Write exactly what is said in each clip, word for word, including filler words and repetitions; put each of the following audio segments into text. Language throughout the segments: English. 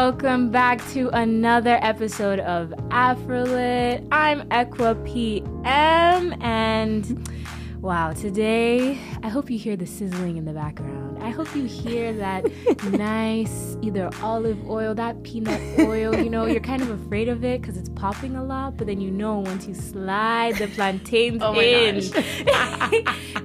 welcome back to another episode of AfroLit. I'm Ekwa P M, and wow, today I hope you hear the sizzling in the background. I hope you hear that nice either olive oil, that peanut oil. You know, you're kind of afraid of it because it's popping a lot, but then you know once you slide the plantains oh in,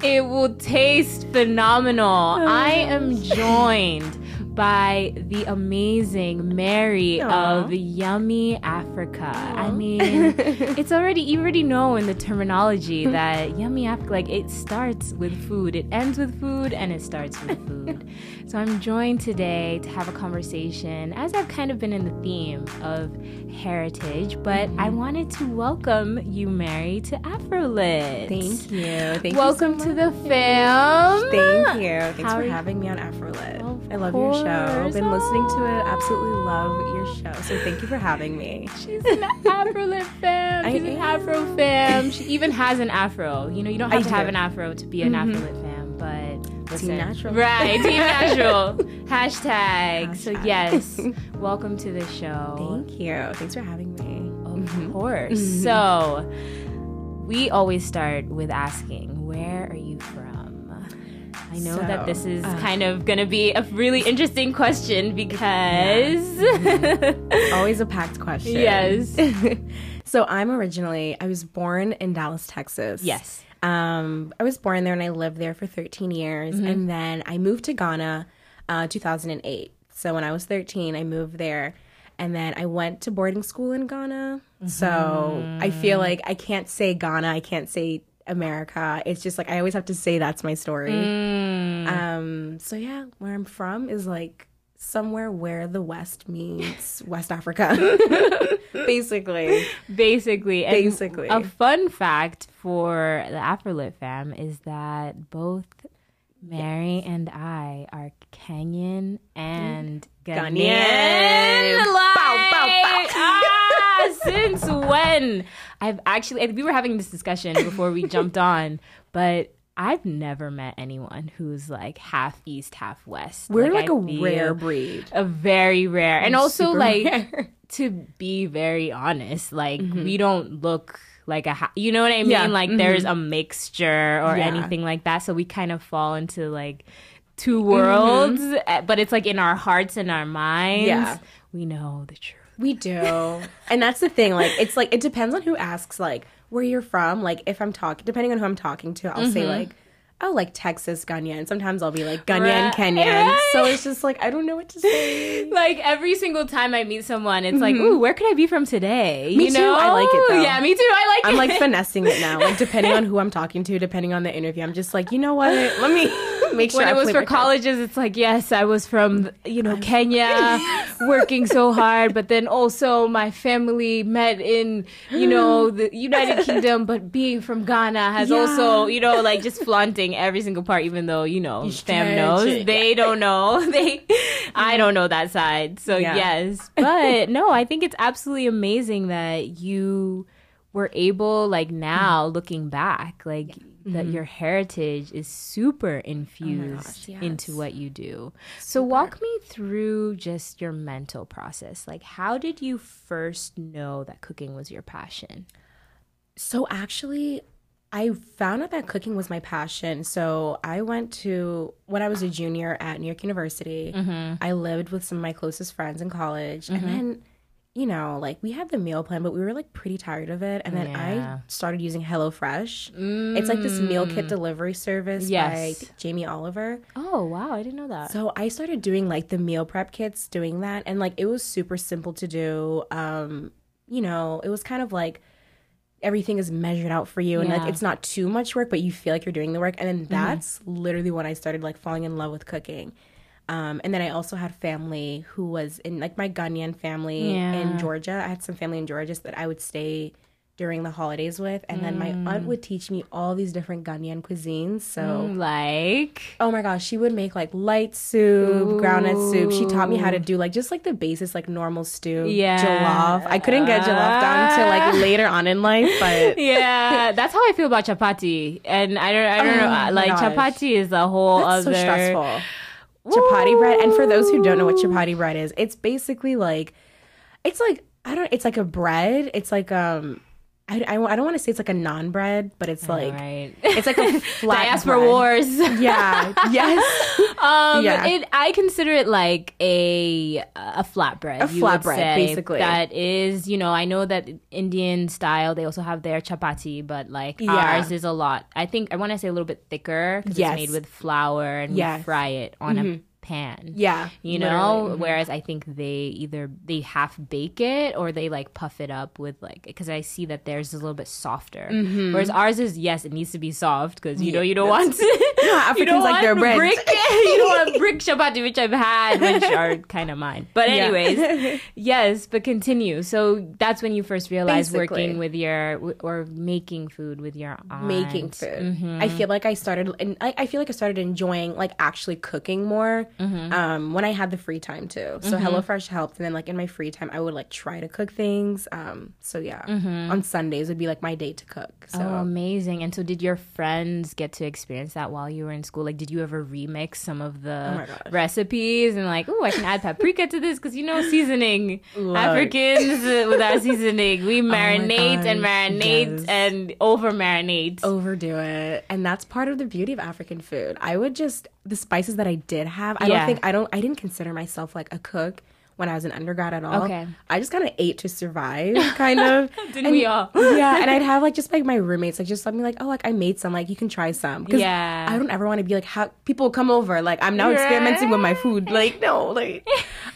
it will taste phenomenal. Oh I am joined by the amazing Mary Aww. Of Yummy Africa. Aww. I mean, it's already, you already know in the terminology that Yummy Africa, like, it starts with food, it ends with food, and it starts with food. So I'm joined today to have a conversation, as I've kind of been in the theme of heritage, but mm-hmm. I wanted to welcome you, Mary, to AfroLit. Thank you. Thank welcome you so to much. The film. Thank you. Thanks How for you? having me on AfroLit. Oh, I love course. your show. I've been listening to it. Absolutely love your show. So thank you for having me. She's an AfroLit fam. She's I an am. Afro fam. She even has an afro. You know, you don't have I to do. have an afro to be an mm-hmm. AfroLit fam, but Listen. Team Natural. Right, Team Natural. Hashtag. Hashtag. So yes, welcome to the show. Thank you. Thanks for having me. Of mm-hmm. course. Mm-hmm. So we always start with asking, where are you from? I know so, that this is uh, kind of going to be a really interesting question because... Yeah. Mm-hmm. Always a packed question. Yes. So I'm originally, I was born in Dallas, Texas. Yes. Um, I was born there and I lived there for thirteen years. Mm-hmm. And then I moved to Ghana uh, two thousand eight. So when I was thirteen, I moved there. And then I went to boarding school in Ghana. Mm-hmm. So I feel like I can't say Ghana. I can't say America. It's just like I always have to say that's my story. Mm. Um, so yeah, where I'm from is like somewhere where the West meets West Africa. Basically. Basically. And Basically. A fun fact for the AfroLit fam is that both Mary yes. and I are Kenyan and Ghanaian. Ghanaian. Like, bow, bow, bow. Ah, since when? I've actually, we were having this discussion before we jumped on, but I've never met anyone who's like half East, half West. We're like, like a rare breed. A very rare. And, and also like, rare. To be very honest, like mm-hmm. we don't look like a, ha- you know what I mean? Yeah. Like mm-hmm. there's a mixture or yeah. anything like that. So we kind of fall into like two worlds, mm-hmm. but it's like in our hearts and our minds. Yeah. We know the truth. We do. And that's the thing. Like, it's like, it depends on who asks, like, where you're from. Like, if I'm talking, depending on who I'm talking to, I'll mm-hmm. say, like, oh, like, Texas, Ghanaian. Sometimes I'll be, like, Ghanaian, right. Kenyan. Right. So it's just, like, I don't know what to say. Like, every single time I meet someone, it's mm-hmm. like, ooh, where could I be from today? Me you too. Know? I like it, though. Yeah, me too. I like I'm, it. I'm, like, finessing it now. Like, depending on who I'm talking to, depending on the interview, I'm just like, you know what? Let me... Make sure when I it was for colleges, it's like, yes, I was from, you know, Kenya, working so hard. But then also my family met in, you know, the United Kingdom. But being from Ghana has yeah. also, you know, like just flaunting every single part, even though, you know, fam knows. They don't know. They, I don't know that side. So, yeah. yes. But no, I think it's absolutely amazing that you were able, like now looking back, like, yeah. that mm-hmm. your heritage is super infused oh my gosh, yes. into what you do. Super. So walk me through just your mental process. Like, how did you first know that cooking was your passion? So actually, I found out that cooking was my passion. So I went to, when I was a junior at New York University, mm-hmm. I lived with some of my closest friends in college. Mm-hmm. And then, you know, like, we had the meal plan, but we were, like, pretty tired of it. And then yeah. I started using HelloFresh. Mm. It's, like, this meal kit delivery service yes. by I think, Jamie Oliver. Oh, wow. I didn't know that. So I started doing, like, the meal prep kits, doing that. And, like, it was super simple to do. Um, you know, it was kind of, like, everything is measured out for you. And, yeah. like, it's not too much work, but you feel like you're doing the work. And then that's mm-hmm. literally when I started, like, falling in love with cooking. Um, and then I also had family who was in, like, my Ghanaian family yeah. in Georgia. I had some family in Georgia that I would stay during the holidays with. And mm. then my aunt would teach me all these different Ghanaian cuisines. So, like? Oh, my gosh. She would make, like, light soup, Ooh. groundnut soup. She taught me how to do, like, just, like, the basis, like, normal stew, yeah. jollof. I couldn't get jollof down until, like, later on in life, but... Yeah. That's how I feel about chapati. And I don't, I don't oh, know. Like, gosh. chapati is a whole That's other... so stressful. chapati bread. And for those who don't know what chapati bread is, it's basically like, it's like, I don't, it's like a bread. It's like, um, I, I, I don't want to say it's like a non bread, but it's like, oh, right. It's like a flat Diaspora bread. Wars. Yeah. Yes. Um, yeah. It, I consider it like a a flatbread. A flatbread, basically. That is, you know, I know that Indian style, they also have their chapati, but like yeah. ours is a lot. I think I want to say a little bit thicker because yes. it's made with flour and yes. we fry it on mm-hmm. a pan. Yeah. You know, literally. Whereas I think they either they half bake it or they like puff it up with like, because I see that theirs is a little bit softer. Mm-hmm. Whereas ours is, yes, it needs to be soft because you yeah, know you don't want to. No, Africans like their bread. Brick, you don't want brick chapati, which I've had, which are kind of mine. But anyways, yeah. yes, but continue. So that's when you first realized basically. Working with your, or making food with your aunt. Making food. Mm-hmm. I feel like I started, and I, I feel like I started enjoying like actually cooking more mm-hmm. um, when I had the free time too. So mm-hmm. HelloFresh helped. And then like in my free time, I would like try to cook things. Um, so yeah, mm-hmm. on Sundays would be like my day to cook. So oh, amazing. And so did your friends get to experience that while you were in school? Like, did you ever remix some of the oh recipes and like, oh, I can add paprika to this because, you know, seasoning. Look. Africans uh, with our seasoning, we marinate oh and marinate yes. and over marinate. Overdo it. And that's part of the beauty of African food. I would just, the spices that I did have, I yeah. don't think, I don't, I didn't consider myself like a cook when I was an undergrad at all. Okay. I just kind of ate to survive, kind of. Didn't and, we all? Yeah, and I'd have, like, just, like, my roommates, like, just let me, like, oh, like, I made some, like, you can try some. Because yeah. I don't ever want to be, like, how people come over, like, I'm now right. experimenting with my food. Like, no, like,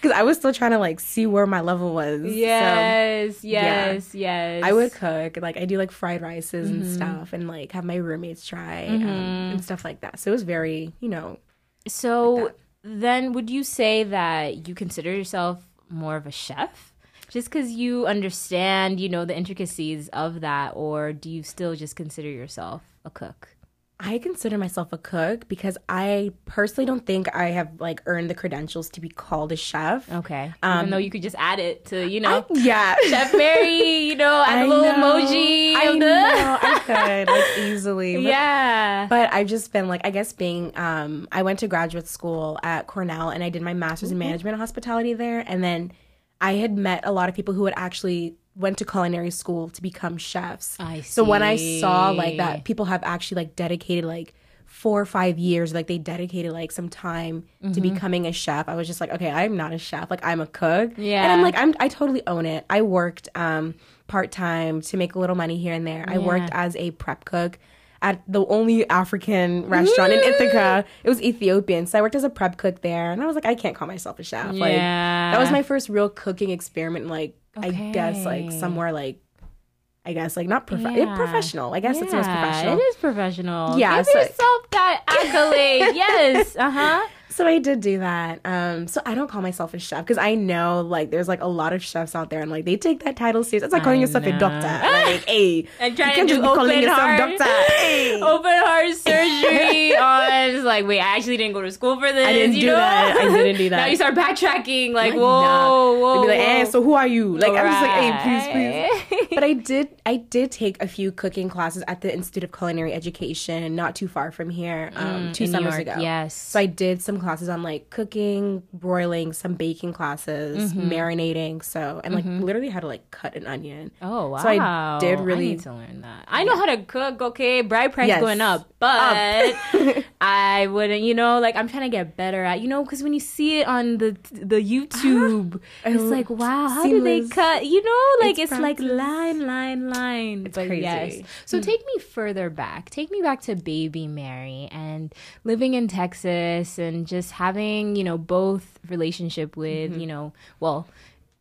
because I was still trying to, like, see where my level was. Yes, so, yes, yeah. yes. I would cook, like, I do, like, fried rices mm-hmm. and stuff, and, like, have my roommates try mm-hmm. um, and stuff like that. So it was very, you know. So... like then would you say that you consider yourself more of a chef just because you understand, you know, the intricacies of that, or do you still just consider yourself a cook? I consider myself a cook because I personally don't think I have, like, earned the credentials to be called a chef. Okay. Um, Even though you could just add it to, you know, I, yeah. Chef Mary, you know, add I a little know. Emoji. I know, I could, like, easily. But, yeah. But I've just been, like, I guess being, um, I went to graduate school at Cornell and I did my master's mm-hmm. in management and hospitality there. And then I had met a lot of people who had actually went to culinary school to become chefs. I see. So when I saw like that people have actually like dedicated like four or five years, like they dedicated like some time mm-hmm. to becoming a chef, I was just like, okay, I'm not a chef, like I'm a cook. Yeah. And I'm like, I'm I totally own it. I worked um, part time to make a little money here and there. I yeah. worked as a prep cook at the only African restaurant in Ithaca. It was Ethiopian. So I worked as a prep cook there. And I was like, I can't call myself a chef. Yeah. Like that was my first real cooking experiment. Like, okay. I guess, like, somewhere, like, I guess, like, not prof- yeah. professional. I guess yeah. it's the most professional. It is professional. Yeah. Give so- yourself that accolade. Yes. Uh-huh. So I did do that. Um, so I don't call myself a chef because I know, like, there's, like, a lot of chefs out there and, like, they take that title serious. It's like calling I yourself know. A doctor. Like, hey, you can't just be calling yourself heart, doctor. Hey. Open heart surgery on, just like, wait, I actually didn't go to school for this. I didn't you do know? That. I didn't do that. Now you start backtracking, like, whoa, nah. whoa. They'd be like, eh, so who are you? Like, right. I'm just like, hey, please, please. But I did, I did take a few cooking classes at the Institute of Culinary Education, not too far from here, um, mm, two summers ago. Yes. So I did some classes on like cooking, broiling, some baking classes, mm-hmm. marinating, so and like mm-hmm. literally how to like cut an onion. Oh wow. So I did really I need to learn that. I know yeah. how to cook, okay, bride price yes. going up, but up. I wouldn't, you know, like I'm trying to get better at, you know, because when you see it on the the YouTube it's like, wow, how seamless. Do they cut, you know, like it's, it's like line line line it's but crazy yes. So mm. take me further back take me back to baby Mary and living in Texas and just having, you know, both relationship with, mm-hmm. you know, well,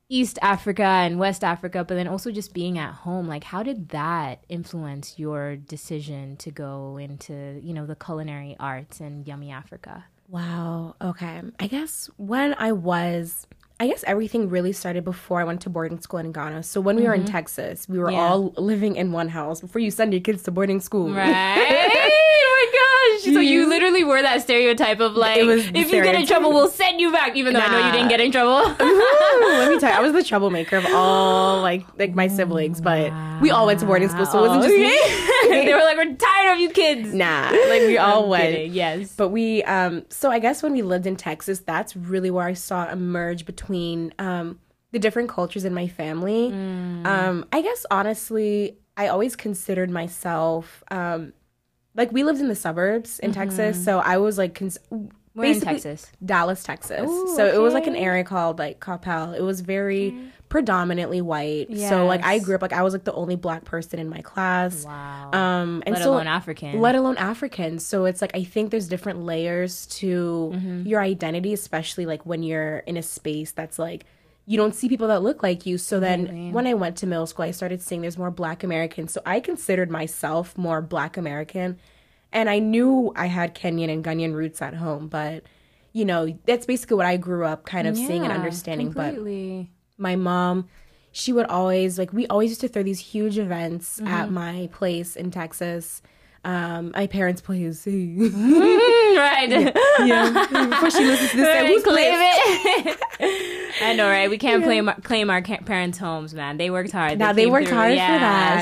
East Africa and West Africa, but then also just being at home. Like, how did that influence your decision to go into, you know, the culinary arts and Yummy Africa? Wow. Okay. I guess when I was, I guess everything really started before I went to boarding school in Ghana. So when we mm-hmm. were in Texas, we were yeah. all living in one house before you send your kids to boarding school. Right? So you literally were that stereotype of like, if you get in trouble, we'll send you back, even though nah. I know you didn't get in trouble. Let me tell you, I was the troublemaker of all like like my siblings, but wow. we all went to boarding school, so it wasn't just me. They were like, we're tired of you kids. Nah, like we all I'm went. Kidding, yes. But we, um, so I guess when we lived in Texas, that's really where I saw a merge between um, the different cultures in my family. Mm. Um, I guess, honestly, I always considered myself, um, like we lived in the suburbs in mm-hmm. Texas. So I was like, cons- we're in Texas. Dallas, Texas. Ooh, so okay. It was like an area called like Coppell. It was very okay. predominantly white. Yes. So like I grew up like I was like the only black person in my class. Wow. Um, and let so, alone African. Let alone African. So it's like I think there's different layers to mm-hmm. your identity, especially like when you're in a space that's like you don't see people that look like you. So then mm-hmm. when I went to middle school, I started seeing there's more black Americans. So I considered myself more black American. And I knew I had Kenyan and Ghanaian roots at home. But, you know, that's basically what I grew up kind of yeah, seeing and understanding. Completely. But my mom, she would always, like, we always used to throw these huge events mm-hmm. at my place in Texas. Um, my parents' place. Right. Yeah. yeah. Before she listens to this, right, who's claim it? I know, right? We can't yeah. claim claim our parents' homes, man. They worked hard. Now they, they worked through. hard yeah,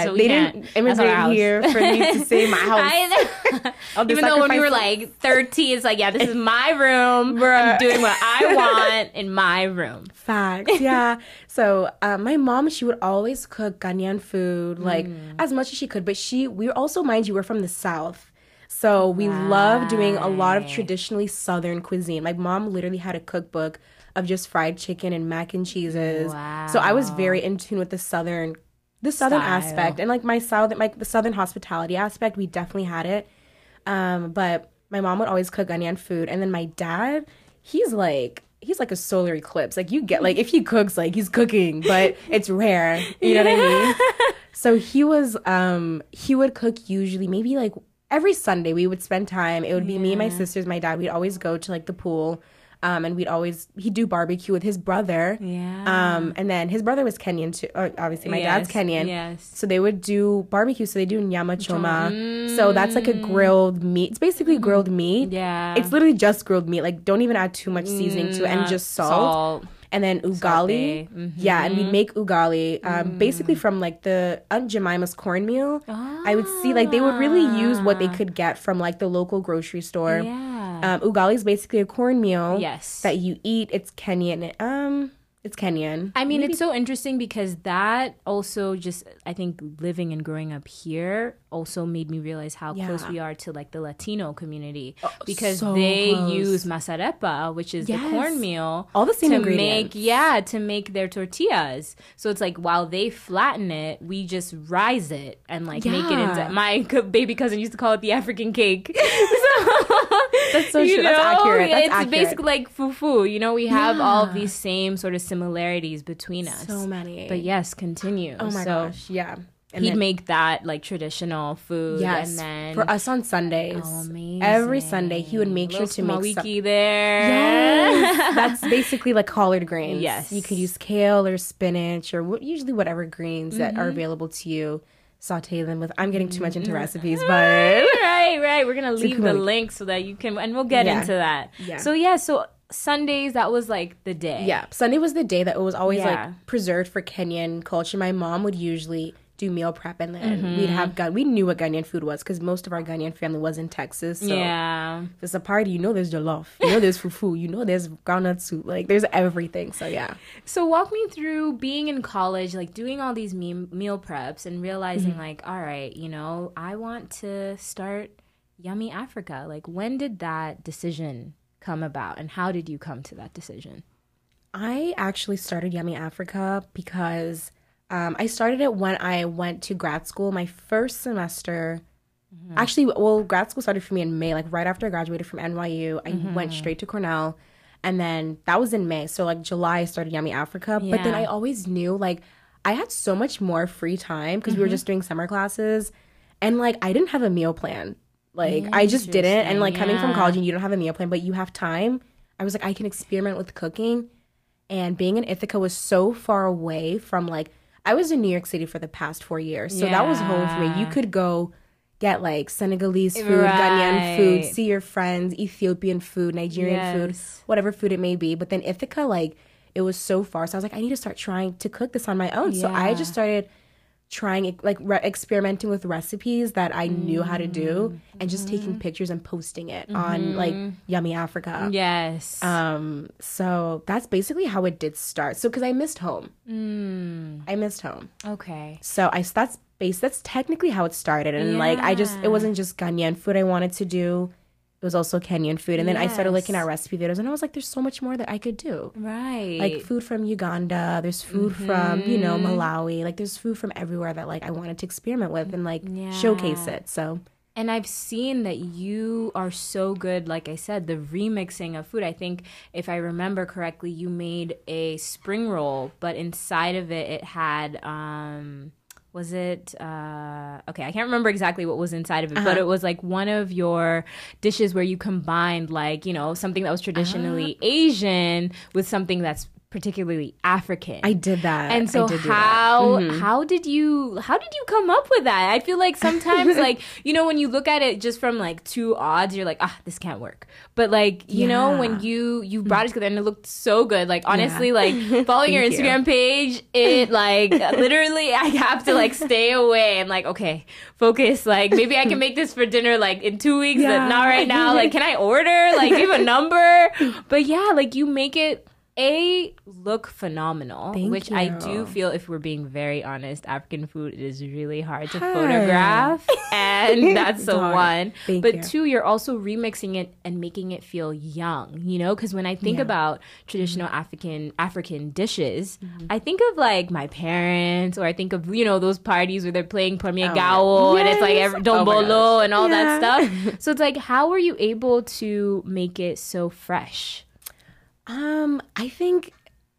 for that. So they can't. didn't immigrate here for me to save my house. Even though when we were like thirteen, it's like, yeah, this is my room. Bruh. I'm doing what I want in my room. Facts. Yeah. So um, my mom, she would always cook Ghanaian food, like mm. as much as she could. But she, we also, mind you, we're from the South. So we right. love doing a lot of traditionally Southern cuisine. My mom literally had a cookbook of just fried chicken and mac and cheeses. Wow. So I was very in tune with the Southern, the Southern Style. aspect, and like my Southern, like the Southern hospitality aspect. We definitely had it. Um, but my mom would always cook Ghanaian food, and then my dad, he's like. He's like a solar eclipse. Like you get like if he cooks, like he's cooking, but it's rare. You know yeah. what I mean? So he was um he would cook usually maybe like every Sunday we would spend time. It would be yeah. me, my sisters, my dad. We'd always go to like the pool. Um and we'd always he'd do barbecue with his brother. Yeah. Um and then his brother was Kenyan too. Or obviously my yes. dad's Kenyan. Yes. So they would do barbecue, so they do nyama choma. Mm. So that's like a grilled meat. It's basically grilled meat. Yeah. It's literally just grilled meat. Like don't even add too much seasoning mm, to it and just salt. salt. And then ugali. Mm-hmm. Yeah, and we'd make ugali um, mm. basically from like the Aunt Jemima's cornmeal. Ah. I would see like they would really use what they could get from like the local grocery store. Yeah. Um, ugali is basically a cornmeal yes. that you eat. It's Kenyan. Um, it's Kenyan. I mean, Maybe. It's so interesting because that also just, I think living and growing up here also made me realize how yeah. close we are to like the Latino community oh, because so they close. use masarepa, which is yes. the cornmeal. All the same to ingredients. Make, yeah, to make their tortillas. So it's like while they flatten it, we just rise it and like yeah. make it into, my baby cousin used to call it the African cake. That's so true. Know? That's accurate. That's it's accurate. Basically like fufu. You know, we have yeah. all these same sort of similarities between us. So many. But yes, continue. Oh my so gosh. Yeah. And he'd then, make that like traditional food. Yes. And then for us on Sundays. Oh, amazing. Every Sunday he would make sure to make some there. Yes. That's basically like collard greens. Yes. You could use kale or spinach or w- usually whatever greens mm-hmm. that are available to you. Saute them with. I'm getting too much into recipes, but right, right. We're gonna leave the link so that you can, and we'll get yeah. into that. Yeah. So yeah, so Sundays that was like the day. Yeah, Sunday was the day that it was always yeah. like preserved for Kenyan culture. My mom would usually do meal prep, and then mm-hmm. we'd have Ghana. We knew what Ghanaian food was because most of our Ghanaian family was in Texas. So yeah, if it's a party, you know there's jollof, you know there's fufu, you know there's groundnut soup, like there's everything. So yeah. So walk me through being in college, like doing all these me- meal preps and realizing mm-hmm. like, all right, you know, I want to start Yummy Africa. Like, when did that decision come about, and how did you come to that decision? I actually started Yummy Africa because. Um, I started it when I went to grad school. My first semester, mm-hmm. actually, well, grad school started for me in May. Like right after I graduated from N Y U, I mm-hmm. went straight to Cornell, and then that was in May. So like July, I started Yummy Africa. Yeah. But then I always knew like I had so much more free time because mm-hmm. we were just doing summer classes, and like I didn't have a meal plan. Like I just didn't. And like yeah. coming from college and you don't have a meal plan, but you have time. I was like, I can experiment with cooking, and being in Ithaca was so far away from like. I was in New York City for the past four years, so yeah. that was home for me. You could go get, like, Senegalese food, right. Ghanaian food, see your friends, Ethiopian food, Nigerian yes. food, whatever food it may be. But then Ithaca, like, it was so far. So I was like, I need to start trying to cook this on my own. Yeah. So I just started trying, like re- experimenting with recipes that I mm. knew how to do, and just mm-hmm. taking pictures and posting it mm-hmm. on like Yummy Africa. Yes. Um. So that's basically how it did start. So because I missed home, mm. I missed home. Okay. So I that's base that's technically how it started, and yeah. like I just it wasn't just Ghanaian food I wanted to do. It was also Kenyan food. And then yes. I started looking at recipe videos, and I was like, there's so much more that I could do. Right. Like food from Uganda. There's food mm-hmm. from, you know, Malawi. Like there's food from everywhere that like I wanted to experiment with and like yeah. showcase it. So. And I've seen that you are so good, like I said, the remixing of food. I think if I remember correctly, you made a spring roll, but inside of it, it had... Um, Was it, uh, okay, I can't remember exactly what was inside of it, uh-huh. but it was like one of your dishes where you combined like, you know, something that was traditionally uh-huh. Asian with something that's particularly African. I did that. And so I did how mm-hmm. how did you how did you come up with that? I feel like sometimes like, you know, when you look at it just from like two odds, you're like, ah, this can't work. But like, you yeah. know, when you you brought it together and it looked so good. Like honestly, yeah. like following your Instagram you. page, it like literally I have to like stay away. I'm like, okay, focus. Like maybe I can make this for dinner like in two weeks, yeah. but not right now. Like, can I order? Like give a number. But yeah, like you make it A, look phenomenal, Thank which you. I do feel, if we're being very honest, African food is really hard to Hi. photograph, and that's the one. Thank but you. Two, you're also remixing it and making it feel young, you know? Because when I think yeah. about traditional mm-hmm. African African dishes, mm-hmm. I think of, like, my parents, or I think of, you know, those parties where they're playing Premier oh, Gao, yes. and it's like every, Dombolo oh and all yeah. that stuff. So it's like, how were you able to make it so fresh? Um, I think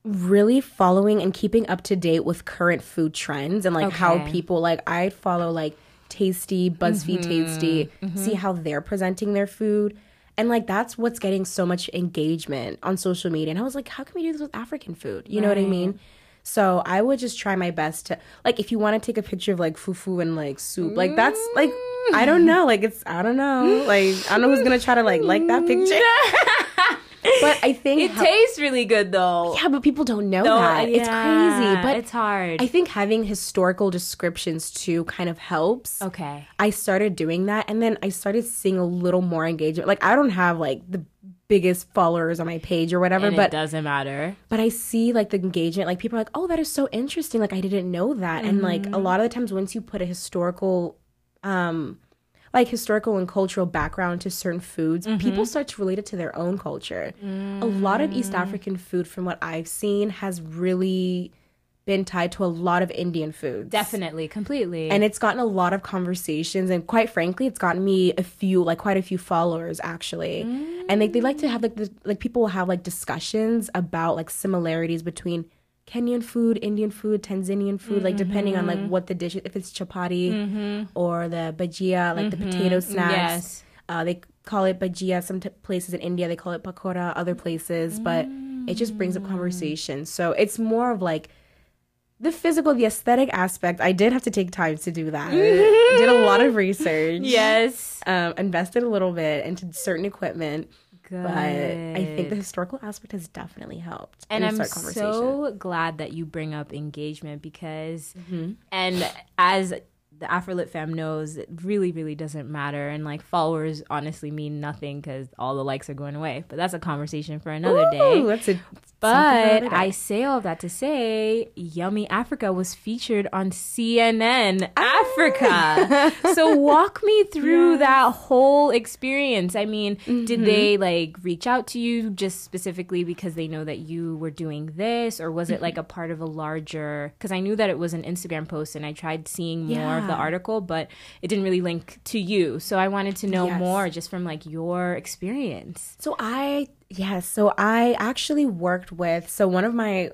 really following and keeping up to date with current food trends and like okay. how people like I follow like Tasty, BuzzFeed mm-hmm. Tasty, mm-hmm. see how they're presenting their food. And like that's what's getting so much engagement on social media. And I was like, how can we do this with African food? You right. know what I mean? So I would just try my best to like if you want to take a picture of like fufu and like soup, like that's like I don't know. Like it's I don't know. Like I don't know who's gonna try to like like that picture. But I think it ha- tastes really good though. Yeah, but people don't know no, that. Yeah, it's crazy, but it's hard. I think having historical descriptions too kind of helps. Okay. I started doing that, and then I started seeing a little more engagement. Like I don't have like the biggest followers on my page or whatever, and but it doesn't matter. But I see like the engagement. Like people are like, "Oh, that is so interesting. Like I didn't know that." Mm-hmm. And like a lot of the times once you put a historical um like historical and cultural background to certain foods, mm-hmm. people start to relate it to their own culture. Mm. A lot of East African food, from what I've seen, has really been tied to a lot of Indian foods. Definitely, completely. And it's gotten a lot of conversations, and quite frankly, it's gotten me a few, like quite a few followers actually. Mm. And like they like to have like the, like people will have like discussions about like similarities between Kenyan food, Indian food, Tanzanian food, mm-hmm. like depending on like what the dish, if it's chapati mm-hmm. or the bhajia, like mm-hmm. the potato snacks. Yes. Uh, they call it bhajia. Some t- places in India, they call it pakora, other places, but mm. it just brings up conversation. So it's more of like the physical, the aesthetic aspect. I did have to take time to do that. Did a lot of research. Yes. Um, invested a little bit into certain equipment. Good. But I think the historical aspect has definitely helped. And I'm so glad that you bring up engagement because, mm-hmm. and as the AfroLit fam knows, it really, really doesn't matter. And like followers honestly mean nothing because all the likes are going away. But that's a conversation for another Ooh, day. That's a, but I say all that to say Yummy Africa was featured on C N N Africa. So walk me through yes. that whole experience. I mean, mm-hmm. did they like reach out to you just specifically because they know that you were doing this? Or was it like a part of a larger, because I knew that it was an Instagram post and I tried seeing yeah. more of the article, but it didn't really link to you. So I wanted to know yes. more just from like your experience. So I yeah, so I actually worked with, so one of my,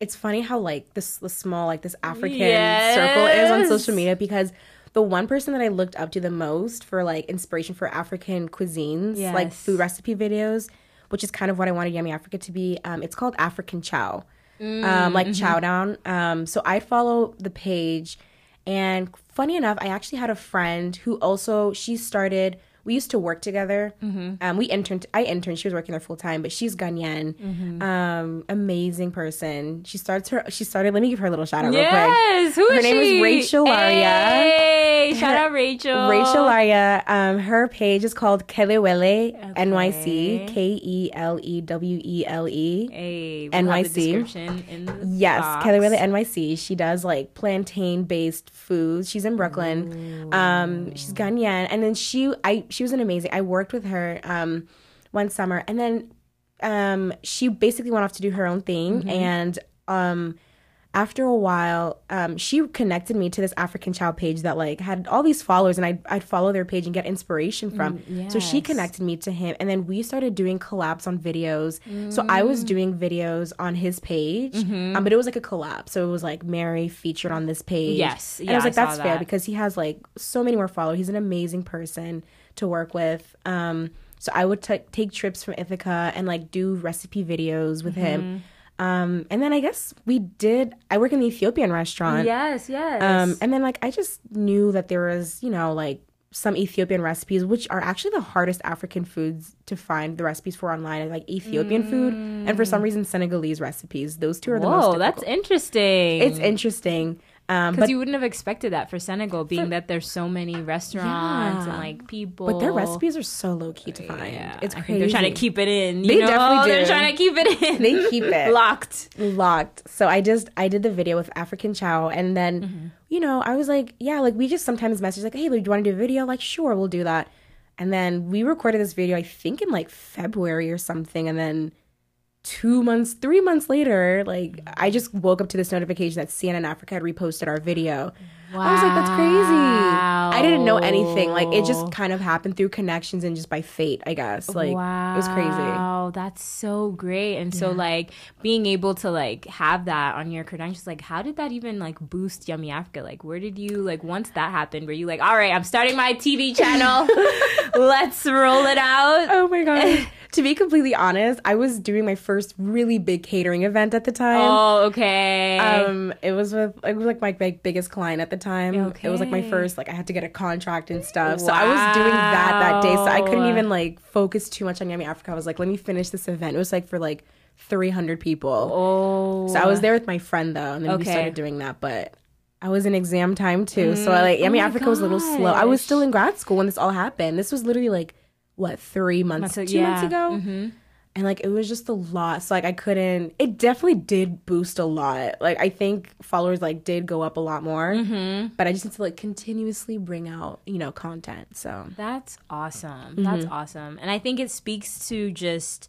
it's funny how like this the small like this African yes. circle is on social media, because the one person that I looked up to the most for like inspiration for African cuisines, yes. like food recipe videos, which is kind of what I wanted Yummy Africa to be, um, it's called African Chow, mm, um, like mm-hmm. Chow Down. Um, so I follow the page, and funny enough, I actually had a friend who also, she started we used to work together. Mm-hmm. Um, we interned. I interned. She was working there full time, but she's Ghanaian. Mm-hmm. Um, amazing person. She starts her. She started. Let me give her a little shout out. Yes, real quick. Who her is she? Her name is Rachel Araya. Hey, her, shout out Rachel. Rachel Araya. Um, her page is called Kelewele okay. N Y C. K E L E W E L E. Hey, we'll N Y C. Have the description in the yes, box. Kelewele N Y C. She does like plantain based foods. She's in Brooklyn. Ooh. Um, she's Ghanaian, and then she. I. She was an amazing. I worked with her um, one summer, and then um, she basically went off to do her own thing. Mm-hmm. And um, after a while, um, she connected me to this African Chow page that like had all these followers, and I'd, I'd follow their page and get inspiration from. Mm, yes. So she connected me to him, and then we started doing collabs on videos. Mm. So I was doing videos on his page, mm-hmm. um, but it was like a collab. So it was like Mary featured on this page. Yes, and yeah, I was like, I that's that. fair because he has like so many more followers. He's an amazing person to work with. Um, so I would t- take trips from Ithaca and like do recipe videos with mm-hmm. him. Um, and then I guess we did, I work in the Ethiopian restaurant. Yes, yes. Um, and then like, I just knew that there was, you know, like some Ethiopian recipes, which are actually the hardest African foods to find the recipes for online, like Ethiopian mm. food. And for some reason, Senegalese recipes, those two are the Whoa, most difficult. That's interesting. It's interesting. Because um, you wouldn't have expected that for Senegal, being for, that there's so many restaurants yeah. and like people. But their recipes are so low key to find. Yeah. It's crazy. They're trying to keep it in. You they know? definitely do. They're trying to keep it in. They keep it locked, locked. So I just I did the video with African Chow, and then mm-hmm. you know I was like, yeah, like we just sometimes message like, hey, do you want to do a video? Like, sure, we'll do that. And then we recorded this video, I think in like February or something, and then. Two months, three months later, like, I just woke up to this notification that C N N Africa had reposted our video. Wow. I was like, that's crazy. I didn't know anything. Like, it just kind of happened through connections and just by fate, I guess. Like, wow. It was crazy. Wow, that's so great. And yeah. so, like, being able to, like, have that on your credentials, like, how did that even, like, boost Yummy Africa? Like, where did you, like, once that happened, were you like, all right, I'm starting my T V channel. Let's roll it out. Oh, my God. To be completely honest, I was doing my first really big catering event at the time. Oh, okay. Um, it was with it was like my big, biggest client at the time. Okay. It was like my first, like I had to get a contract and stuff. Wow. So I was doing that that day. So I couldn't even like focus too much on Yummy Africa. I was like, let me finish this event. It was like for like three hundred people. Oh. So I was there with my friend though, and then okay. we started doing that. But I was in exam time too, mm. so I like Yummy oh Africa gosh. was a little slow. I was still in grad school when this all happened. This was literally like. What, three months, two yeah. months ago? Mm-hmm. And, like, it was just a lot. So, like, I couldn't – it definitely did boost a lot. Like, I think followers, like, did go up a lot more. Mm-hmm. But I just need to, like, continuously bring out, you know, content. So that's awesome. Mm-hmm. That's awesome. And I think it speaks to just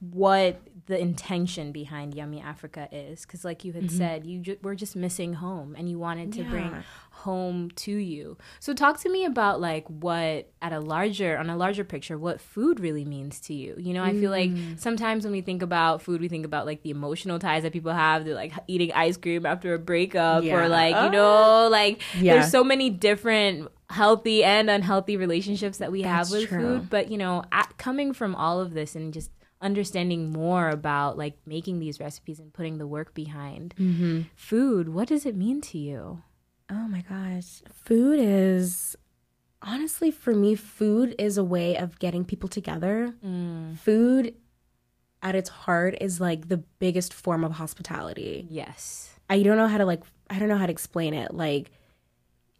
what – the intention behind Yummy Africa is, because like you had mm-hmm. said, you ju- were just missing home and you wanted to yeah. bring home to you. So talk to me about like what at a larger, on a larger picture, what food really means to you. You know, I mm. feel like sometimes when we think about food, we think about like the emotional ties that people have. They're like eating ice cream after a breakup yeah. or like, you know, like yeah. there's so many different healthy and unhealthy relationships that we That's have with true. food. But you know, at, coming from all of this and just understanding more about like making these recipes and putting the work behind mm-hmm. food, what does it mean to you? Oh my gosh, food is honestly for me, food is a way of getting people together. Mm. Food at its heart is like the biggest form of hospitality. Yes. I don't know how to like I don't know how to explain it. Like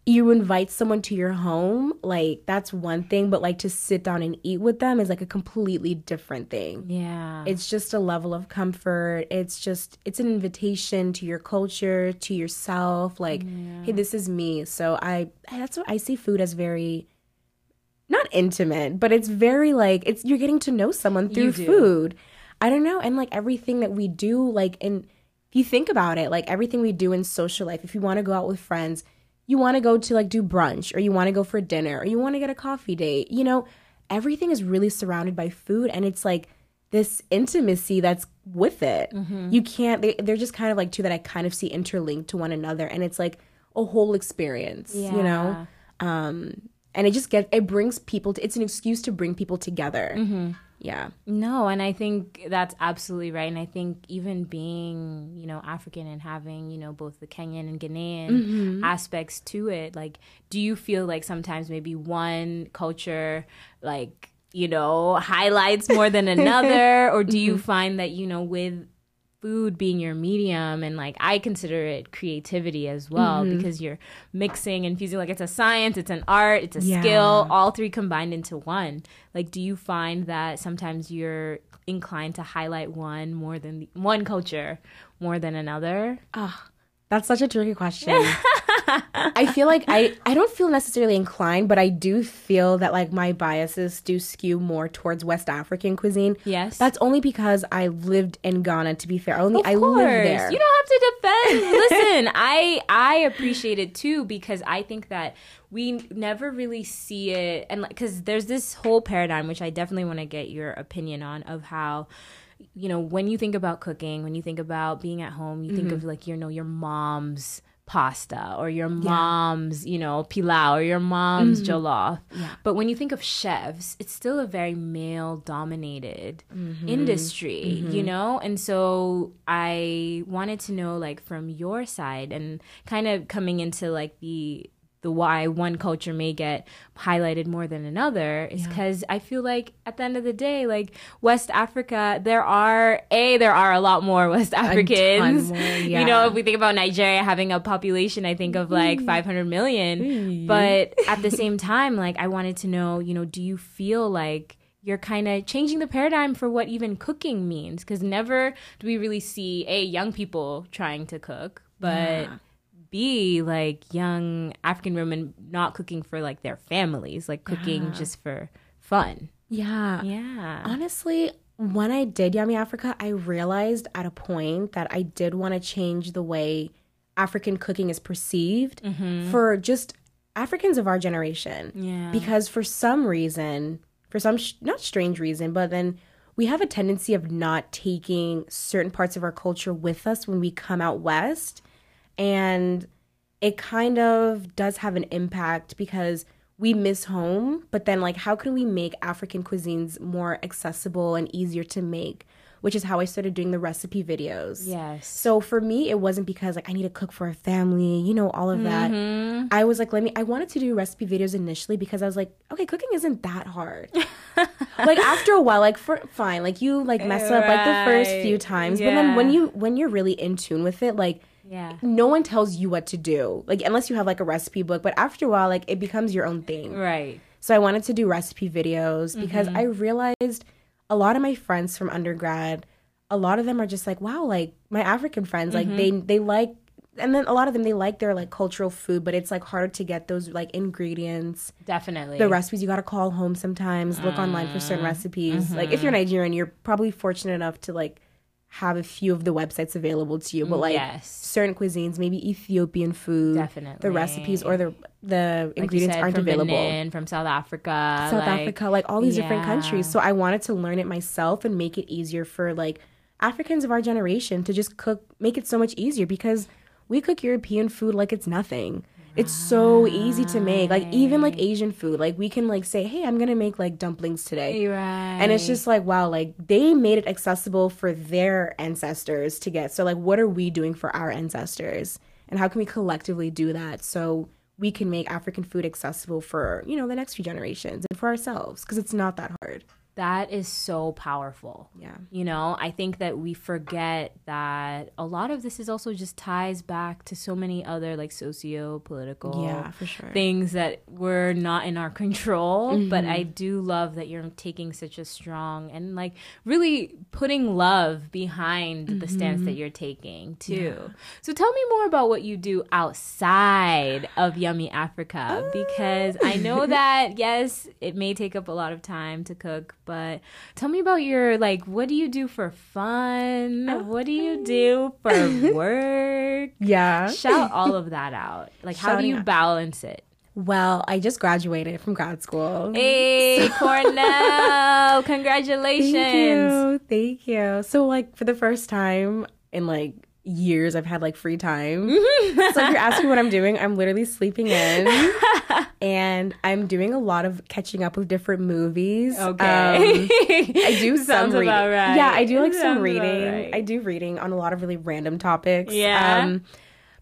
you invite someone to your home, like, that's one thing. But, like, to sit down and eat with them is, like, a completely different thing. Yeah. It's just a level of comfort. It's just, it's an invitation to your culture, to yourself. Like, yeah. hey, this is me. So I, that's what I see food as very, not intimate, but it's very, like, it's you're getting to know someone through food. I don't know. And, like, everything that we do, like, and if you think about it, like, everything we do in social life, if you want to go out with friends, you want to go to like do brunch, or you want to go for dinner, or you want to get a coffee date. You know, everything is really surrounded by food, and it's like this intimacy that's with it. Mm-hmm. You can't, they, they're just kind of like two that I kind of see interlinked to one another, and it's like a whole experience, yeah. you know? Um, and it just gets, it brings people, to, it's an excuse to bring people together. Mm-hmm. Yeah. No, and I think that's absolutely right. And I think even being, you know, African and having, you know, both the Kenyan and Ghanaian mm-hmm. aspects to it, like, do you feel like sometimes maybe one culture, like, you know, highlights more than another? Or do mm-hmm. you find that, you know, with food being your medium, and like I consider it creativity as well, mm-hmm. because you're mixing and fusing, like it's a science, it's an art, it's a yeah. skill, all three combined into one. Like, do you find that sometimes you're inclined to highlight one more than the, one culture more than another? Oh, that's such a tricky question. I feel like I, I don't feel necessarily inclined, but I do feel that like my biases do skew more towards West African cuisine. Yes. That's only because I lived in Ghana, to be fair. Only I lived there. You don't have to defend. Listen, I I appreciate it too, because I think that we never really see it, and because there's this whole paradigm, which I definitely want to get your opinion on, of how, you know, when you think about cooking, when you think about being at home, you mm-hmm. think of like, you know, your mom's pasta or your mom's, yeah. you know, pilau or your mom's mm-hmm. jollof. Yeah. But when you think of chefs, it's still a very male-dominated mm-hmm. industry, mm-hmm. you know? And so I wanted to know, like, from your side, and kind of coming into, like, the the why one culture may get highlighted more than another is because yeah. I feel like at the end of the day, like West Africa, there are a there are a lot more West Africans. More, yeah. You know, if we think about Nigeria having a population, I think of like mm. five hundred million. Mm. But at the same time, like I wanted to know, you know, do you feel like you're kind of changing the paradigm for what even cooking means? Because never do we really see a young people trying to cook, but. Yeah. Be like young African women not cooking for like their families, like cooking yeah. just for fun. Yeah. Yeah. Honestly, when I did Yummy Africa, I realized at a point that I did want to change the way African cooking is perceived mm-hmm. for just Africans of our generation. Yeah. Because for some reason, for some sh- not strange reason, but then we have a tendency of not taking certain parts of our culture with us when we come out West. And it kind of does have an impact because we miss home, but then like how can we make African cuisines more accessible and easier to make, which is how I started doing the recipe videos. Yes. So for me, it wasn't because like I need to cook for a family, you know, all of that. Mm-hmm. I was like, let me, I wanted to do recipe videos initially because I was like, okay, cooking isn't that hard. Like after a while, like for, fine, like you like mess right. up like the first few times, yeah. but then when you, when you're really in tune with it, like, yeah. no one tells you what to do, like unless you have like a recipe book. But after a while, like it becomes your own thing. Right. So I wanted to do recipe videos because mm-hmm. I realized a lot of my friends from undergrad, a lot of them are just like, wow, like my African friends, mm-hmm. like they they like, and then a lot of them, they like their like cultural food, but it's like harder to get those like ingredients. Definitely. The recipes, you got to call home sometimes, look mm-hmm. online for certain recipes. Mm-hmm. Like if you're Nigerian, you're probably fortunate enough to like have a few of the websites available to you, but like yes. certain cuisines, maybe Ethiopian food, definitely the recipes or the the like ingredients said, aren't from available. Benin, from South Africa, South like, Africa, like all these yeah. different countries. So I wanted to learn it myself and make it easier for like Africans of our generation to just cook, make it so much easier because we cook European food like it's nothing. It's so easy to make. Like, even, like, Asian food. Like, we can, like, say, hey, I'm going to make, like, dumplings today. Right. And it's just like, wow, like, they made it accessible for their ancestors to get. So, like, what are we doing for our ancestors? And how can we collectively do that so we can make African food accessible for, you know, the next few generations and for ourselves? Because it's not that hard. That is so powerful. Yeah. You know, I think that we forget that a lot of this is also just ties back to so many other like socio-political yeah, for sure. things that were not in our control. Mm-hmm. But I do love that you're taking such a strong and like really putting love behind mm-hmm. the stance that you're taking too. Yeah. So tell me more about what you do outside of Yummy Africa, oh. because I know that, yes, it may take up a lot of time to cook, but tell me about your, like, what do you do for fun? Okay. What do you do for work? Yeah. Shout all of that out. Like, Shouting how do you balance out. It? Well, I just graduated from grad school. Hey, so. Cornell. Congratulations. Thank you. Thank you. So, like, for the first time in, like, years I've had like free time. Mm-hmm. So if you're asking what I'm doing, I'm literally sleeping in and I'm doing a lot of catching up with different movies. Okay. Um, I do some reading. Right. Yeah, I do like Sounds some reading. Right. I do reading on a lot of really random topics. Yeah. Um,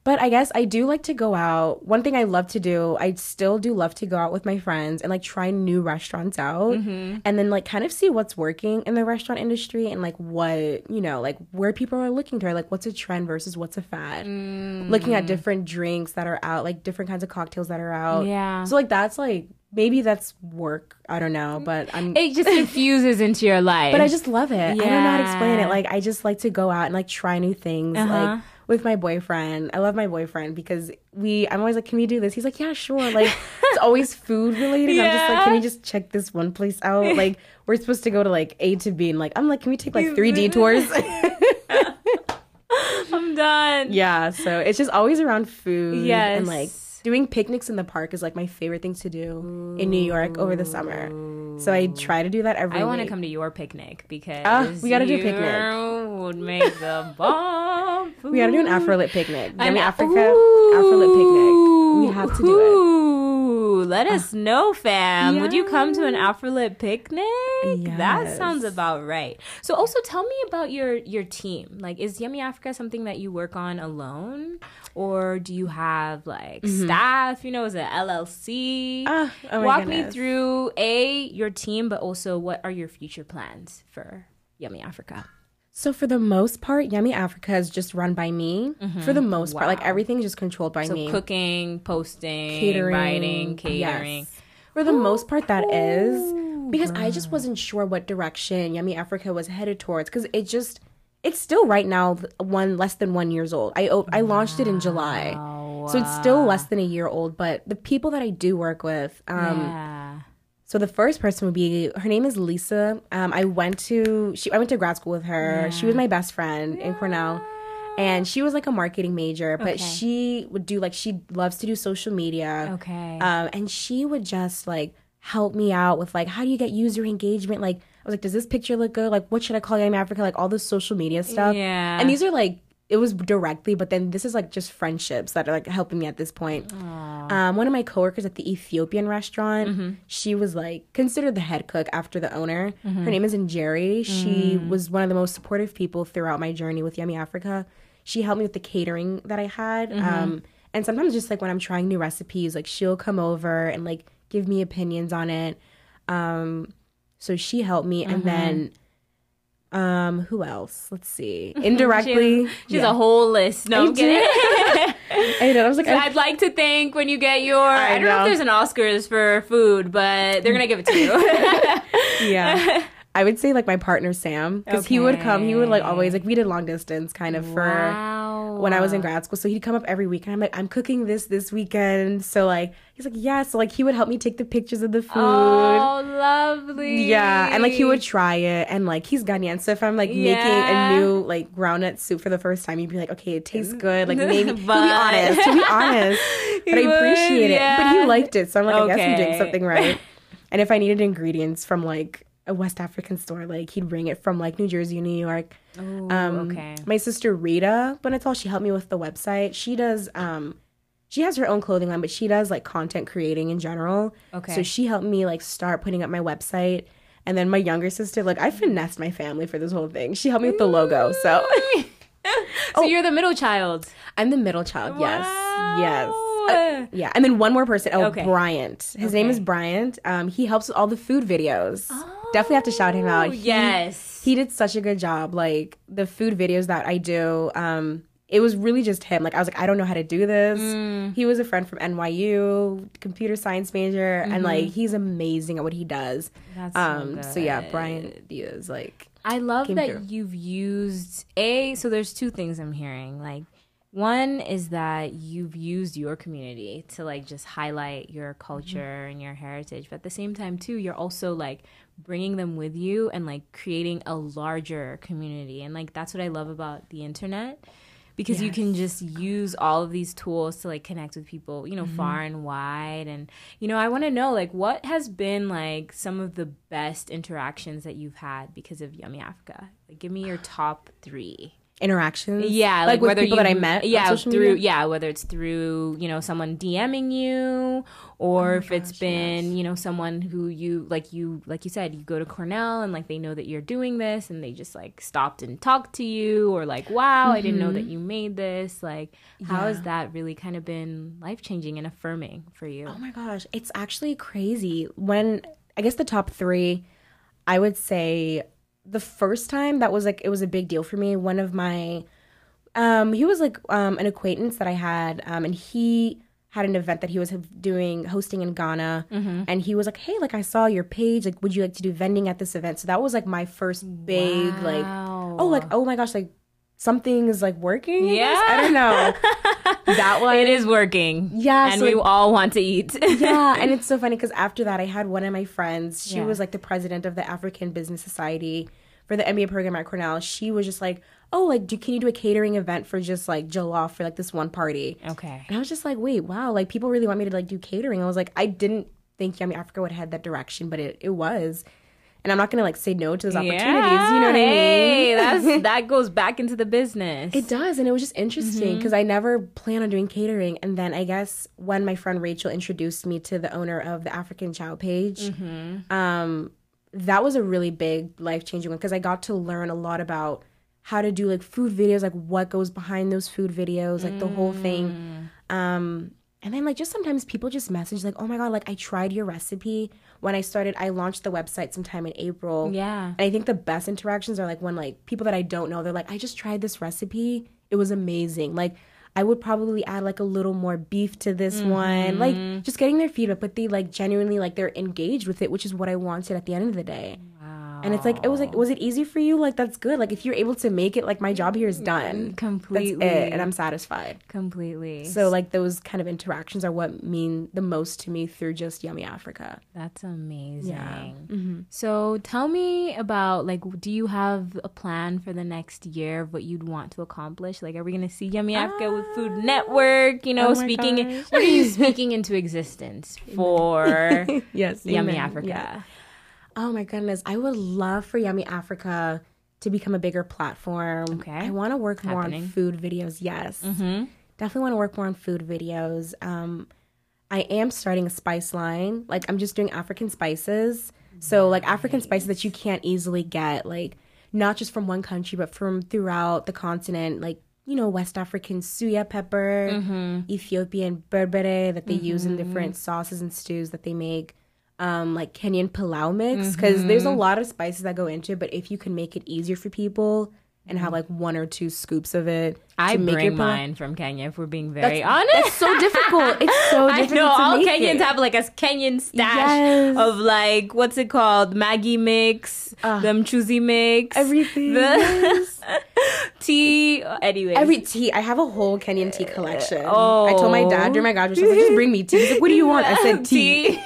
but I guess I do like to go out. One thing I love to do, I still do love to go out with my friends and like try new restaurants out, mm-hmm. and then like kind of see what's working in the restaurant industry and like what, you know, like where people are looking to, like what's a trend versus what's a fad. Mm. Looking at different drinks that are out, like different kinds of cocktails that are out. Yeah. So like that's like, maybe that's work. I don't know, but I'm... It just infuses into your life. But I just love it. Yeah. I don't know how to explain it. Like I just like to go out and like try new things. Uh-huh. Like with my boyfriend. I love my boyfriend because we, I'm always like, can we do this? He's like, yeah, sure. Like, it's always food related. Yeah. I'm just like, can we just check this one place out? Like, we're supposed to go to like A to B. And like, I'm like, can we take like three detours? I'm done. Yeah. So it's just always around food. Yes. And like doing picnics in the park is like my favorite thing to do Ooh. in New York over the summer. So I try to do that every I want to come to your picnic because oh, we gotta you do picnic. would make the bomb food. We gotta do an AfroLit picnic. Yummy Africa, AfroLit picnic. We have to do ooh, it. Let us uh, know, fam. Yeah. Would you come to an AfroLit picnic? Yes. That sounds about right. So also tell me about your, your team. Like, is Yummy Africa something that you work on alone? Or do you have, like, mm-hmm. staff? You know, is it L L C? Uh, oh my Walk goodness. me through, A, your your team, but also what are your future plans for Yummy Africa? So for the most part, Yummy Africa is just run by me. Mm-hmm. For the most wow. part, like everything is just controlled by so me. So cooking, posting, catering, writing, catering. Yes. For the Ooh. most part, that Ooh. is because I just wasn't sure what direction Yummy Africa was headed towards because it just it's still right now one less than one years old. I I launched wow. it in July, so it's still less than a year old. But the people that I do work with, um, yeah. So the first person would be, her name is Lisa. Um, I went to she I went to grad school with her. Yeah. She was my best friend yeah. in Cornell. And she was like a marketing major, but okay. she would do like she loves to do social media. Okay. Um, and she would just like help me out with like how do you get user engagement? Like I was like, does this picture look good? Like what should I call Yummy Africa? Like all this social media stuff. Yeah. And these are like it was directly, but then this is like just friendships that are like helping me at this point. Um, one of my coworkers at the Ethiopian restaurant, mm-hmm. she was like considered the head cook after the owner. Mm-hmm. Her name is Njeri. Mm. She was one of the most supportive people throughout my journey with Yummy Africa. She helped me with the catering that I had. Mm-hmm. Um, and sometimes just like when I'm trying new recipes, like she'll come over and like give me opinions on it. Um, so she helped me. Mm-hmm. And then... Um, who else? Let's see. Indirectly. She's she yeah. a whole list. No, I I'm kidding. I know. I was like, so I, I'd like to think when you get your, I, I don't know. know if there's an Oscars for food, but they're going to give it to you. yeah. I would say like my partner, Sam, because okay. he would come, he would like always, like we did long distance kind of for wow. when I was in grad school. So he'd come up every week and I'm like, I'm cooking this this weekend. So like, he's like, yeah. So like he would help me take the pictures of the food. Oh, lovely. Yeah. And like he would try it. And like he's Ghanaian. So if I'm like yeah. making a new like groundnut soup for the first time, he'd be like, okay, it tastes good. Like maybe, to be honest, to be honest. But would, I appreciate yeah. it. But he liked it. So I'm like, okay. I guess I'm doing something right. And if I needed ingredients from like, a West African store, like he'd bring it from like New Jersey, New York. Ooh, um okay. My sister Rita, but it's all she helped me with the website. She does um she has her own clothing line, but she does like content creating in general. Okay. So she helped me like start putting up my website. And then my younger sister, like I finessed my family for this whole thing. She helped me with the logo. So So oh, you're the middle child. I'm the middle child, yes. Wow. Yes. Uh, yeah, and then one more person. Oh, okay. Bryant. His okay. name is Bryant. Um, he helps with all the food videos. Oh, definitely have to shout him out. He, yes, he did such a good job. Like the food videos that I do, um, it was really just him. Like I was like, I don't know how to do this. Mm. He was a friend from N Y U, computer science major, mm-hmm. and like he's amazing at what he does. That's um, so, good. So yeah, Brian Diaz. Like I love that through. You've used a. So there's two things I'm hearing. Like. One is that you've used your community to like just highlight your culture mm-hmm. and your heritage, but at the same time too, you're also like bringing them with you and like creating a larger community. And like that's what I love about the internet because yes. you can just use all of these tools to like connect with people, you know, mm-hmm. far and wide. And you know, I want to know like what has been like some of the best interactions that you've had because of Yummy Africa? Like give me your top three. interactions. Yeah, like, like with people you, that I met. Yeah, through yeah, whether it's through you know someone DMing you, or oh if gosh, it's been yes. you know someone who you like you like you said you go to Cornell and like they know that you're doing this and they just like stopped and talked to you or like wow mm-hmm. I didn't know that you made this. Like how yeah. has that really kind of been life changing and affirming for you? Oh my gosh, it's actually crazy. When I guess the top three, I would say. The first time that was like it was a big deal for me. One of my, um, he was like um, an acquaintance that I had, um, and he had an event that he was doing hosting in Ghana, mm-hmm. and he was like, "Hey, like I saw your page. Like, would you like to do vending at this event?" So that was like my first big wow. like, oh like oh my gosh like something is like working. Yeah, I, I don't know. That one it is working. Yeah, and so we like, all want to eat. Yeah, and it's so funny because after that, I had one of my friends. She yeah. was like the president of the African Business Society for the M B A program at Cornell. She was just like, "Oh, like, do can you do a catering event for just like jollof for like this one party?" Okay, and I was just like, "Wait, wow! Like people really want me to like do catering." I was like, I didn't think Yummy Africa would head that direction, but it it was. And I'm not going to, like, say no to those opportunities. Yeah. You know what hey, I mean? Hey, that goes back into the business. It does. And it was just interesting because mm-hmm. I never planned on doing catering. And then I guess when my friend Rachel introduced me to the owner of the African Chow page, mm-hmm. um, that was a really big life-changing one because I got to learn a lot about how to do, like, food videos, like, what goes behind those food videos, like, mm. the whole thing. Um And then, like, just sometimes people just message, like, oh, my God, like, I tried your recipe. When I started, I launched the website sometime in April. Yeah. And I think the best interactions are, like, when, like, people that I don't know, they're like, I just tried this recipe. It was amazing. Like, I would probably add, like, a little more beef to this mm-hmm. one. Like, just getting their feedback. But they, like, genuinely, like, they're engaged with it, which is what I wanted at the end of the day. Wow. And it's like, it was like, was it easy for you? Like, that's good. Like, if you're able to make it, like, my job here is done. Completely. That's it. And I'm satisfied. Completely. So, like, those kind of interactions are what mean the most to me through just Yummy Africa. That's amazing. Yeah. Mm-hmm. So, tell me about, like, do you have a plan for the next year of what you'd want to accomplish? Like, are we going to see Yummy ah. Africa with Food Network? You know, oh speaking, in, what are you speaking into existence for yes, Yummy amen. Africa? Yeah. Oh, my goodness. I would love for Yummy Africa to become a bigger platform. Okay. I want to work more Happening. on food videos. Yes. Mm-hmm. Definitely want to work more on food videos. Um, I am starting a spice line. Like, I'm just doing African spices. So, like, African nice. spices that you can't easily get, like, not just from one country, but from throughout the continent, like, you know, West African suya pepper, mm-hmm. Ethiopian berbere that they mm-hmm. use in different sauces and stews that they make. Um, like Kenyan pilau mix because mm-hmm. there's a lot of spices that go into it, but if you can make it easier for people and have like one or two scoops of it, I bring make mine from Kenya. If we're being very that's, honest, it's so difficult. It's so difficult. I know to all make Kenyans it. have like a Kenyan stash yes. of like what's it called, Maggi mix, uh, the mchuzi mix, everything. The yes. tea, anyway. Every tea. I have a whole Kenyan tea collection. Oh. I told my dad during my graduation, I was like, just bring me tea. He's like, what do you want? I said tea.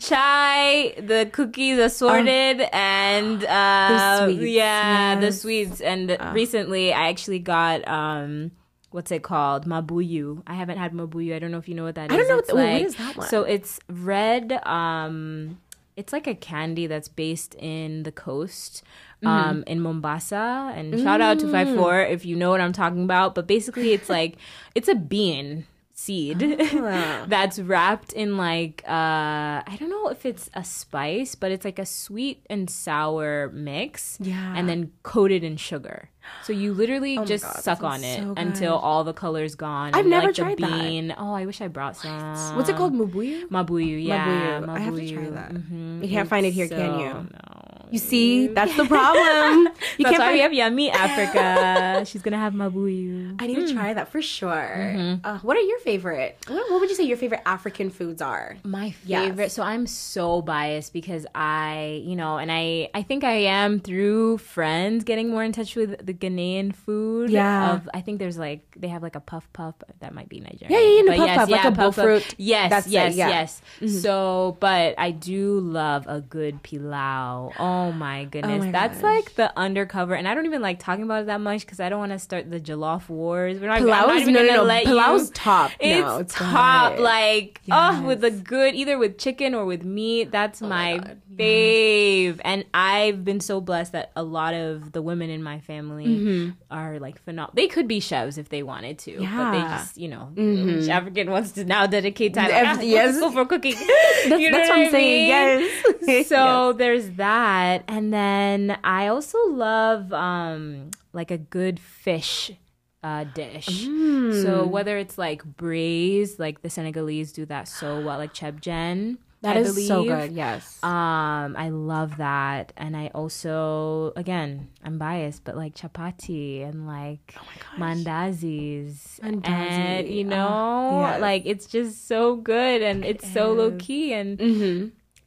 Chai, the cookies assorted, um, and uh, the sweets. yeah, yes. the sweets. And uh. recently, I actually got um, what's it called? Mabuyu. I haven't had mabuyu. I don't know if you know what that is. I don't know it's what, the, like, what is that one. So it's red. Um, it's like a candy that's based in the coast. Mm-hmm. Um, in Mombasa, and mm-hmm. shout out to five four if you know what I'm talking about. But basically, it's like it's a bean seed oh. that's wrapped in like uh I don't know if it's a spice, but it's like a sweet and sour mix, yeah, and then coated in sugar. So you literally oh just God, suck on it so until all the color's gone. I've and never like tried the bean. That. Oh, I wish I brought some. What? What's it called? Mabuyu? Mabuyu, yeah. Mabuyu. Mabuyu. I have to try that. Mm-hmm. You can't it's find it here, so, can you? No. You see, that's the problem. You that's can't why find... we have Yummy Africa. She's going to have Mabuyu. I need mm. to try that for sure. Mm-hmm. Uh, what are your favorite? What, what would you say your favorite African foods are? My favorite? Yes. So I'm so biased because I, you know, and I, I think I am through friends getting more in touch with the Ghanaian food. Yeah. Of, I think there's like, they have like a puff puff. That might be Nigerian. Yeah, yeah, yeah. But puff yes, puff, yeah, like a puff bullfruit. Puff. Yes, That's yes, it, yeah. yes. Mm-hmm. So, but I do love a good pilau. Oh Oh my goodness. Oh my That's gosh. Like the undercover. And I don't even like talking about it that much because I don't want to start the jollof wars. We're not, Palau's, not no, no, no. Let Palau's you, top. It's, no, it's top. Right. Like, yes. oh, with a good, either with chicken or with meat. That's oh my, my fave. Yes. And I've been so blessed that a lot of the women in my family mm-hmm. are like phenomenal. They could be chefs if they wanted to. Yeah. But they just, you know, mm-hmm. each African wants to now dedicate time F- yes. for cooking. that's you know that's what, what I'm saying. Yes. So yes. there's that. And then I also love um, like a good fish uh, dish. Mm. So whether it's like braised, like the Senegalese do that so well, like chebjen. That I is believe. So good, yes. Um, I love that. And I also, again, I'm biased, but like chapati and like oh mandazis. Mandazi. And, you know, uh, yes. like it's just so good and it it's is. So low key. And mm-hmm.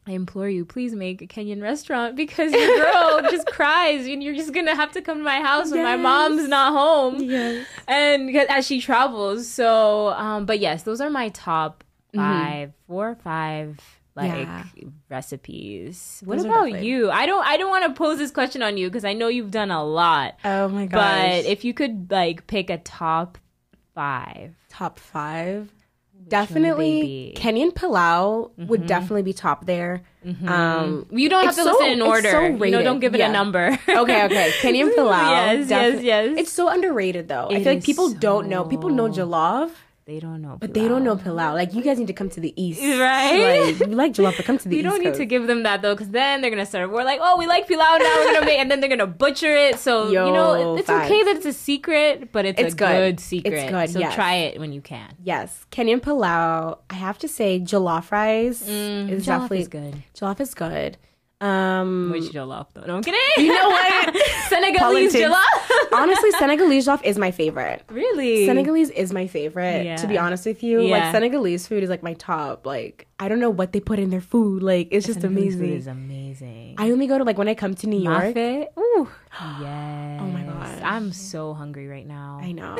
I implore you, please make a Kenyan restaurant because your girl just cries and you're just going to have to come to my house yes. when my mom's not home. Yes. And as she travels. So, um, but yes, those are my top five, mm-hmm. four or five. Like yeah. recipes. What Those about you? I don't. I don't want to pose this question on you because I know you've done a lot. Oh my gosh! But if you could like pick a top five, top five, which definitely Kenyan Palau mm-hmm. would definitely be top there. Mm-hmm. Um, you don't have to so, listen in order. So you know, don't give it yeah. a number. okay, okay. Kenyan Palau. yes, defi- yes, yes. It's so underrated though. It I feel like people so... don't know. People know jollof. They don't know Pilau. But they don't know Pilau. Like, you guys need to come to the East. Right? Like, you like jollof, but come to the East Coast. You don't need to give them that, though, because then they're going to start. We're like, oh, we like Pilau now. We're going to make and then they're going to butcher it. So, Yo, you know, it's facts. Okay that it's a secret, but it's, it's a good. good secret. It's good, So yes. try it when you can. Yes. Kenyan Pilau, I have to say jollof rice mm, is jollof definitely... Jollof is good. Jollof is good. Um, Which jollof, though? No, I'm kidding. You know what? Senegalese jollof. Honestly, Senegalese jollof is my favorite. Really? Senegalese is my favorite, yeah. to be honest with you. Yeah. Like, Senegalese food is, like, my top. Like, I don't know what they put in their food. Like, it's just Senegalese amazing. Food is amazing. I only go to, like, when I come to New York. Moffitt. Ooh. Yes. Oh, my gosh. I'm so hungry right now. I know.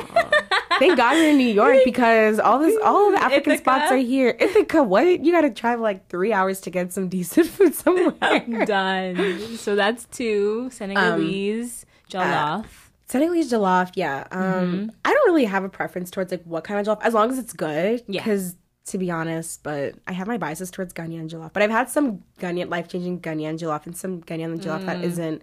Thank God we're in New York because all this, all of the African Ithaca. Spots are here. Ithaca, what? You got to travel, like, three hours to get some decent food somewhere. Done. So that's two. Senegalese um, jollof. Uh, Senegalese jollof, yeah. Um, mm-hmm. I don't really have a preference towards like what kind of jollof, as long as it's good. Yeah. Because to be honest, but I have my biases towards Ghanaian jollof. But I've had some Ghanaian, life-changing Ghanaian jollof and some Ghanaian jollof mm. that isn't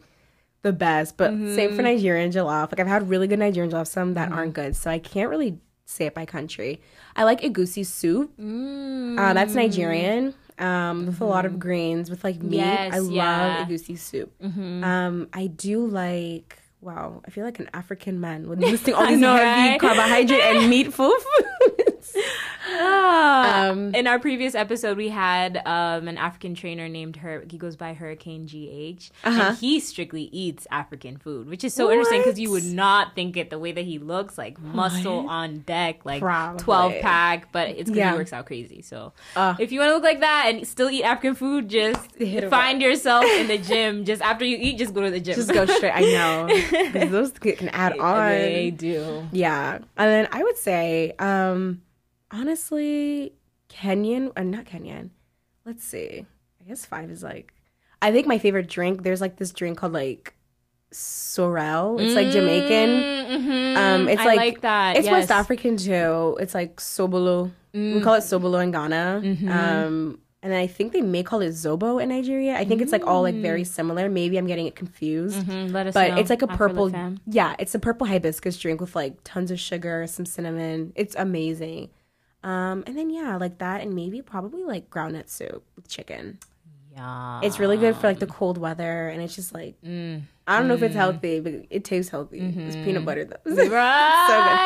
the best. But mm-hmm. same for Nigerian jollof. Like I've had really good Nigerian jollof, some that mm-hmm. aren't good. So I can't really say it by country. I like egusi soup. Mm. Uh, that's Nigerian. Um, with mm-hmm. a lot of greens, with like meat. Yes, I yeah. love egusi soup. Mm-hmm. Um, I do like, wow, I feel like an African man with listing all these know, heavy right? carbohydrate and meat food. Ah. Um, in our previous episode, we had um, an African trainer named her. He goes by Hurricane G H, uh-huh. and he strictly eats African food, which is so what? Interesting because you would not think it the way that he looks, like muscle what? On deck, like twelve pack. But it's because yeah. he works out crazy. So uh, if you want to look like that and still eat African food, just find up. Yourself in the gym. Just after you eat, just go to the gym. Just go straight. I know because those can add on. They do. Yeah, and then I would say. Um, Honestly, Kenyan, uh, not Kenyan, let's see. I guess five is like, I think my favorite drink, there's like this drink called like sorrel. It's like Jamaican. Mm-hmm. Um, it's I like, like that. It's yes. West African too. It's like sobolo. Mm. We call it sobolo in Ghana. Mm-hmm. Um, and then I think they may call it zobo in Nigeria. I think mm. it's like all like very similar. Maybe I'm getting it confused. Mm-hmm. Let us but know. It's like a purple, yeah, it's a purple hibiscus drink with like tons of sugar, some cinnamon. It's amazing. Um, and then, yeah, like that and maybe probably like groundnut soup with chicken. Yeah. It's really good for like the cold weather and it's just like, mm. I don't mm. know if it's healthy, but it tastes healthy. Mm-hmm. It's peanut butter though. Right. So good.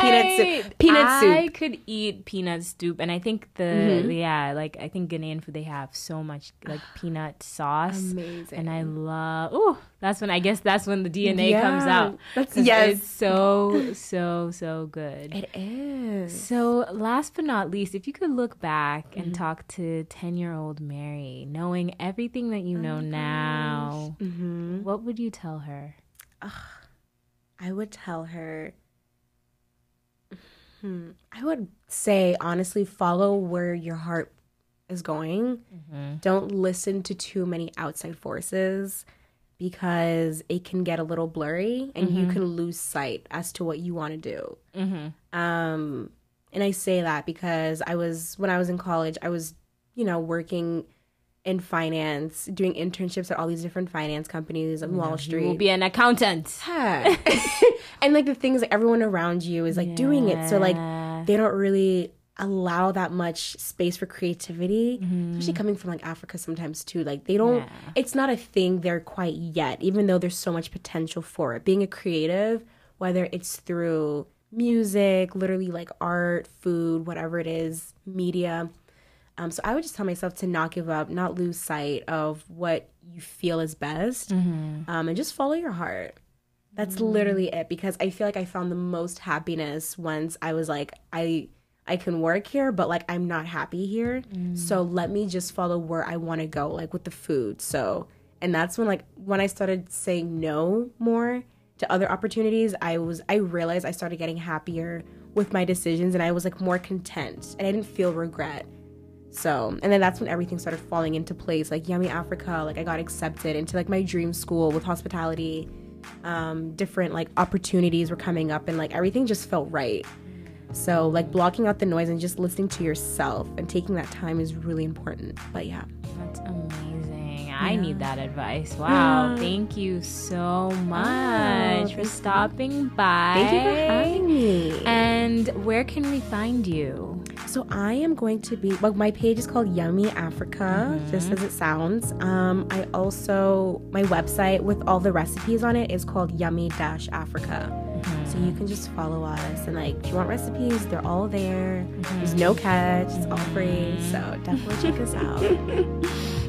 Peanut soup. Peanut I soup. I could eat peanut soup and I think the, mm-hmm. yeah, like I think Ghanaian food, they have so much like peanut sauce. Amazing. And I love, oh, that's when, I guess that's when the D N A yeah. comes out. That's yes. It's so, so, so good. It is. So last but not least, if you could look back mm-hmm. and talk to ten-year-old Mary, knowing everything that you oh know now, mm-hmm. what would you tell her? Ugh, I would tell her, hmm, I would say, honestly, follow where your heart is going. Mm-hmm. Don't listen to too many outside forces because it can get a little blurry and mm-hmm. you can lose sight as to what you want to do. Mm-hmm. Um, and I say that because I was, when I was in college, I was, you know, working in finance, doing internships at all these different finance companies on no, Wall Street. You will be an accountant. Yeah. And like the things like everyone around you is like yeah. doing it. So like they don't really allow that much space for creativity, mm-hmm. especially coming from like Africa sometimes too. Like they don't, yeah. it's not a thing there quite yet, even though there's so much potential for it. Being a creative, whether it's through music, literally like art, food, whatever it is, media. Um, so I would just tell myself to not give up, not lose sight of what you feel is best, mm-hmm. um, and just follow your heart. That's mm-hmm. literally it, because I feel like I found the most happiness once I was like, I... I can work here, but, like, I'm not happy here. Mm. So let me just follow where I want to go, like, with the food. So, and that's when, like, when I started saying no more to other opportunities, I was, I realized I started getting happier with my decisions, and I was, like, more content. And I didn't feel regret. So, and then that's when everything started falling into place. Like, Yummy Africa, like, I got accepted into, like, my dream school with hospitality. Um, different, like, opportunities were coming up, and, like, everything just felt right. So, like, blocking out the noise and just listening to yourself and taking that time is really important. But, yeah. That's amazing. Yeah. I need that advice. Wow. Yeah. Thank you so much oh, for stopping by. Thank you for having me. And where can we find you? So, I am going to be... Well, my page is called Yummy Africa, mm-hmm. just as it sounds. Um, I also... My website with all the recipes on it is called yummy dash africa. So you can just follow us, and like, if you want recipes, they're all there. Mm-hmm. There's no catch, it's all free. So definitely check us out.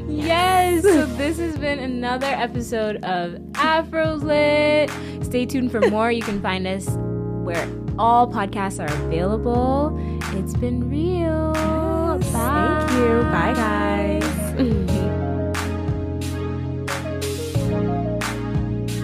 Yes. Yes. So this has been another episode of AfroLit. Stay tuned for more. You can find us where all podcasts are available. It's been real. Yes. Bye. Thank you. Bye, guys.